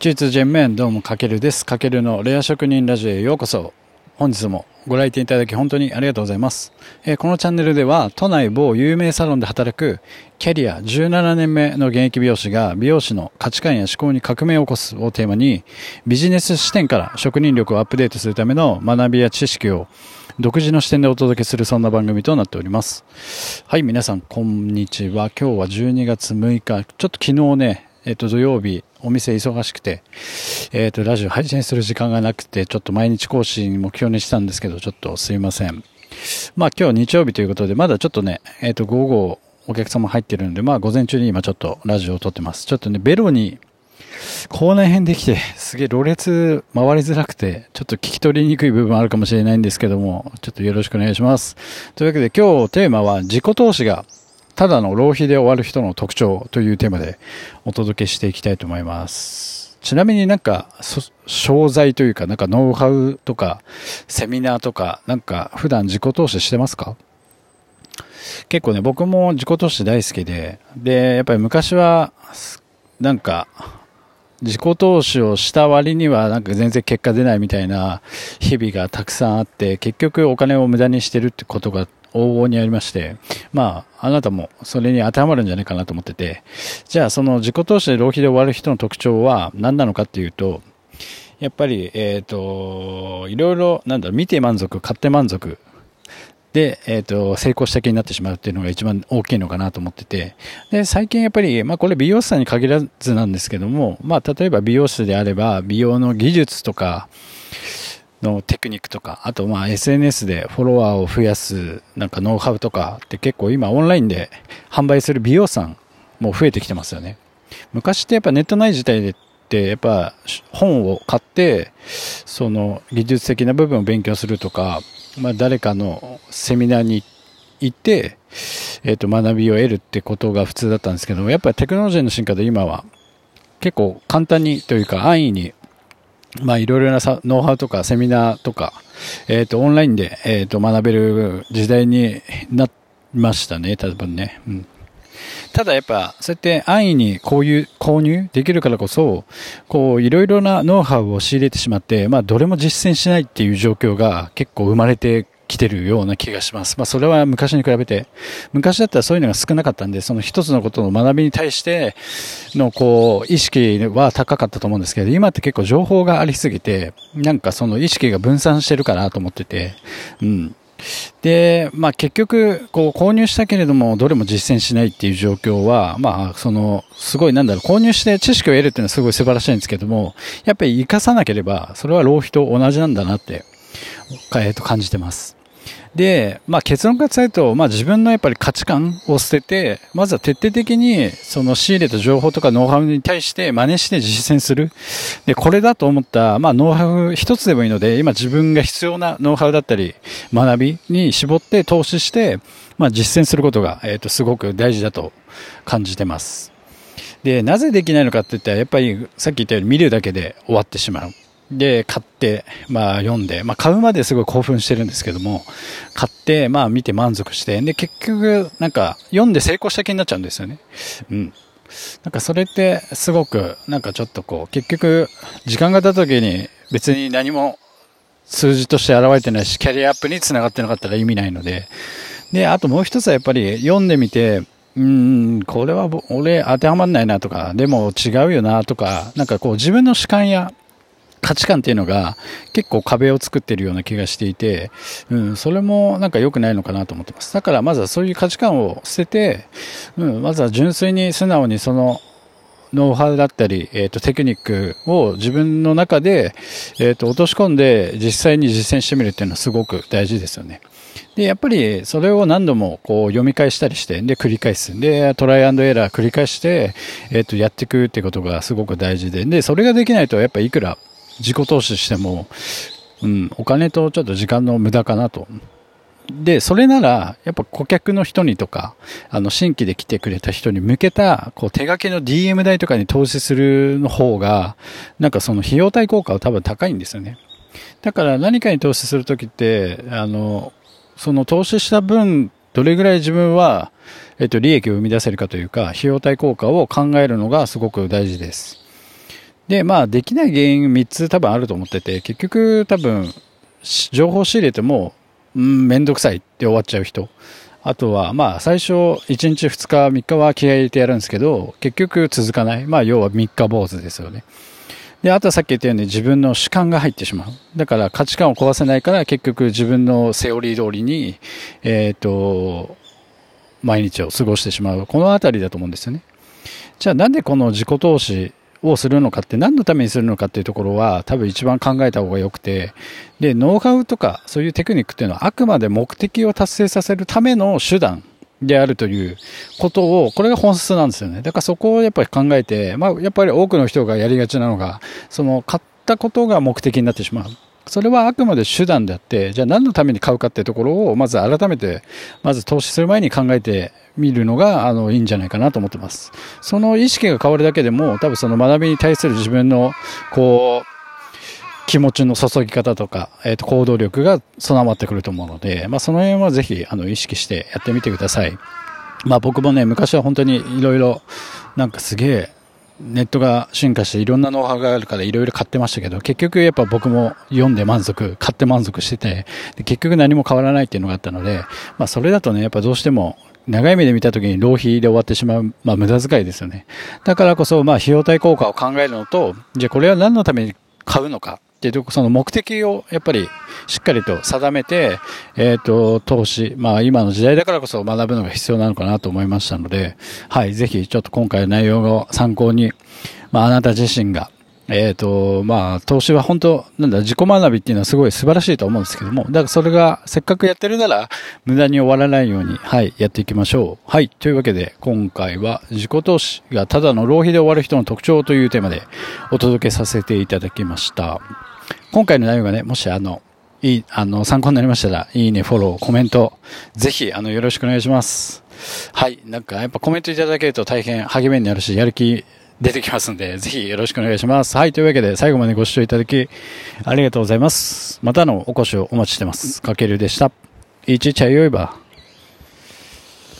中通全面どうもかけるです。かけるのレア職人ラジオへようこそ。本日もご来店いただき本当にありがとうございます。このチャンネルでは都内某有名サロンで働くキャリア17年目の現役美容師が美容師の価値観や思考に革命を起こすをテーマに、ビジネス視点から職人力をアップデートするための学びや知識を独自の視点でお届けする、そんな番組となっております。はい、皆さんこんにちは。今日は12月6日、ちょっと昨日ね、土曜日お店忙しくて、ラジオ配信する時間がなくて、ちょっと毎日更新目標にしたんですけど、ちょっとすいません。まあ今日日曜日ということで、まだちょっとね、午後お客様入ってるんで、まあ午前中に今ちょっとラジオを撮ってます。ちょっとね、ベロに口内炎できて、すげえろれつ回りづらくて、ちょっと聞き取りにくい部分あるかもしれないんですけども、ちょっとよろしくお願いします。というわけで今日テーマは、自己投資がただの浪費で終わる人の特徴というテーマでお届けしていきたいと思います。ちなみになんか商材というか、なんかノウハウとかセミナーとか、なんか普段自己投資してますか？結構ね、僕も自己投資大好きで、やっぱり昔はなんか自己投資をした割にはなんか全然結果出ないみたいな日々がたくさんあって、結局お金を無駄にしてるってことが往々にありまして、まああなたもそれに当てはまるんじゃないかなと思ってて、じゃあその自己投資で浪費で終わる人の特徴は何なのかっていうと、やっぱりいろいろなんだろう、見て満足、買って満足で、成功した気になってしまうっていうのが一番大きいのかなと思ってて、で、最近やっぱり、まあこれ美容師さんに限らずなんですけども、まあ例えば美容師であれば、美容の技術とかのテクニックとか、あとまあ SNS でフォロワーを増やすなんかノウハウとかって結構今オンラインで販売する美容師さんも増えてきてますよね。昔ってやっぱネットない時代でってやっぱ本を買ってその技術的な部分を勉強するとか、まあ、誰かのセミナーに行って、学びを得るってことが普通だったんですけども、やっぱりテクノロジーの進化で今は結構簡単にというか安易に、まあいろいろなノウハウとかセミナーとか、オンラインで、学べる時代になりましたね、多分ね。うん。ただやっぱそうやって安易にこういう購入できるからこそ、こういろいろなノウハウを仕入れてしまって、まあどれも実践しないっていう状況が結構生まれてきてるような気がします。まあそれは昔に比べて、昔だったらそういうのが少なかったんで、その一つのことの学びに対してのこう意識は高かったと思うんですけど、今って結構情報がありすぎて、なんかその意識が分散してるかなと思ってて、うん。で、まあ結局こう購入したけれどもどれも実践しないっていう状況は、まあそのすごいなんだろう、購入して知識を得るっていうのはすごい素晴らしいんですけども、やっぱり生かさなければそれは浪費と同じなんだなって感じてます。で、まあ結論から伝えると、まあ自分のやっぱり価値観を捨てて、まずは徹底的にその仕入れた情報とかノウハウに対して真似して実践する。で、これだと思った、まあノウハウ一つでもいいので、今自分が必要なノウハウだったり、学びに絞って投資して、まあ実践することが、すごく大事だと感じてます。で、なぜできないのかって言ったら、やっぱりさっき言ったように見るだけで終わってしまう。で、買って、まあ読んで、まあ買うまですごい興奮してるんですけども、買って、まあ見て満足して、で、結局、なんか読んで成功した気になっちゃうんですよね。うん。なんかそれってすごく、なんかちょっとこう、結局、時間が経った時に別に何も数字として現れてないし、キャリアアップにつながってなかったら意味ないので。で、あともう一つはやっぱり読んでみて、これは俺当てはまんないなとか、でも違うよなとか、なんかこう自分の主観や、価値観っていうのが結構壁を作ってるような気がしていて、うん、それもなんか良くないのかなと思ってます。だからまずはそういう価値観を捨てて、うん、まずは純粋に素直にそのノウハウだったり、テクニックを自分の中で、落とし込んで実際に実践してみるっていうのはすごく大事ですよね。で、やっぱりそれを何度もこう読み返したりして、で、繰り返す。で、トライアンドエラー繰り返して、やっていくってことがすごく大事で、で、それができないとやっぱりいくら自己投資しても、うん、お金とちょっと時間の無駄かなと。で、それなら、やっぱ顧客の人にとか、新規で来てくれた人に向けた、こう、手書きの DM 代とかに投資するの方が、なんかその費用対効果は多分高いんですよね。だから何かに投資するときって、その投資した分、どれぐらい自分は、利益を生み出せるかというか、費用対効果を考えるのがすごく大事です。で、まあ、できない原因3つ多分あると思ってて、結局多分情報仕入れてもめんどくさいって終わっちゃう人、あとはまあ最初1日2日3日は気合い入れてやるんですけど結局続かない、まあ、要は3日坊主ですよね。で、あとはさっき言ったように自分の主観が入ってしまう。だから価値観を壊せないから結局自分のセオリー通りに、毎日を過ごしてしまう。このあたりだと思うんですよね。じゃあなんでこの自己投資をするのかって、何のためにするのかっていうところは多分一番考えた方が良くて、で、ノウハウとかそういうテクニックっていうのはあくまで目的を達成させるための手段であるということを、これが本質なんですよね。だからそこをやっぱり考えて、まあやっぱり多くの人がやりがちなのが、その買ったことが目的になってしまう。それはあくまで手段であって、じゃあ何のために買うかっていうところをまず改めて、まず投資する前に考えてみるのがいいんじゃないかなと思ってます。その意識が変わるだけでも、多分その学びに対する自分のこう気持ちの注ぎ方とか、行動力が備わってくると思うので、まあ、その辺はぜひ意識してやってみてください。まあ、僕もね、昔は本当にいろいろなんかすげえネットが進化していろんなノウハウがあるからいろいろ買ってましたけど、結局やっぱ僕も読んで満足、買って満足してて、で結局何も変わらないっていうのがあったので、まあ、それだとね、やっぱどうしても長い目で見たときに浪費で終わってしまう、まあ、無駄遣いですよね。だからこそ、まあ、費用対効果を考えるのと、じゃあこれは何のために買うのか、その目的をやっぱりしっかりと定めて、投資、まあ今の時代だからこそ学ぶのが必要なのかなと思いましたので、はい、ぜひちょっと今回の内容を参考に、まああなた自身が、まあ投資は本当、なんだ、自己学びっていうのはすごい素晴らしいと思うんですけども、だからそれがせっかくやってるなら無駄に終わらないように、はい、やっていきましょう。はい、というわけで今回は自己投資がただの浪費で終わる人の特徴というテーマでお届けさせていただきました。今回の内容がね、もし参考になりましたら、いいね、フォロー、コメント、ぜひ、よろしくお願いします。はい、なんか、やっぱコメントいただけると大変励みになるし、やる気出てきますんで、ぜひよろしくお願いします。はい、というわけで、最後までご視聴いただき、ありがとうございます。またお越しをお待ちしてます。かけるでした。いちちゃよいば。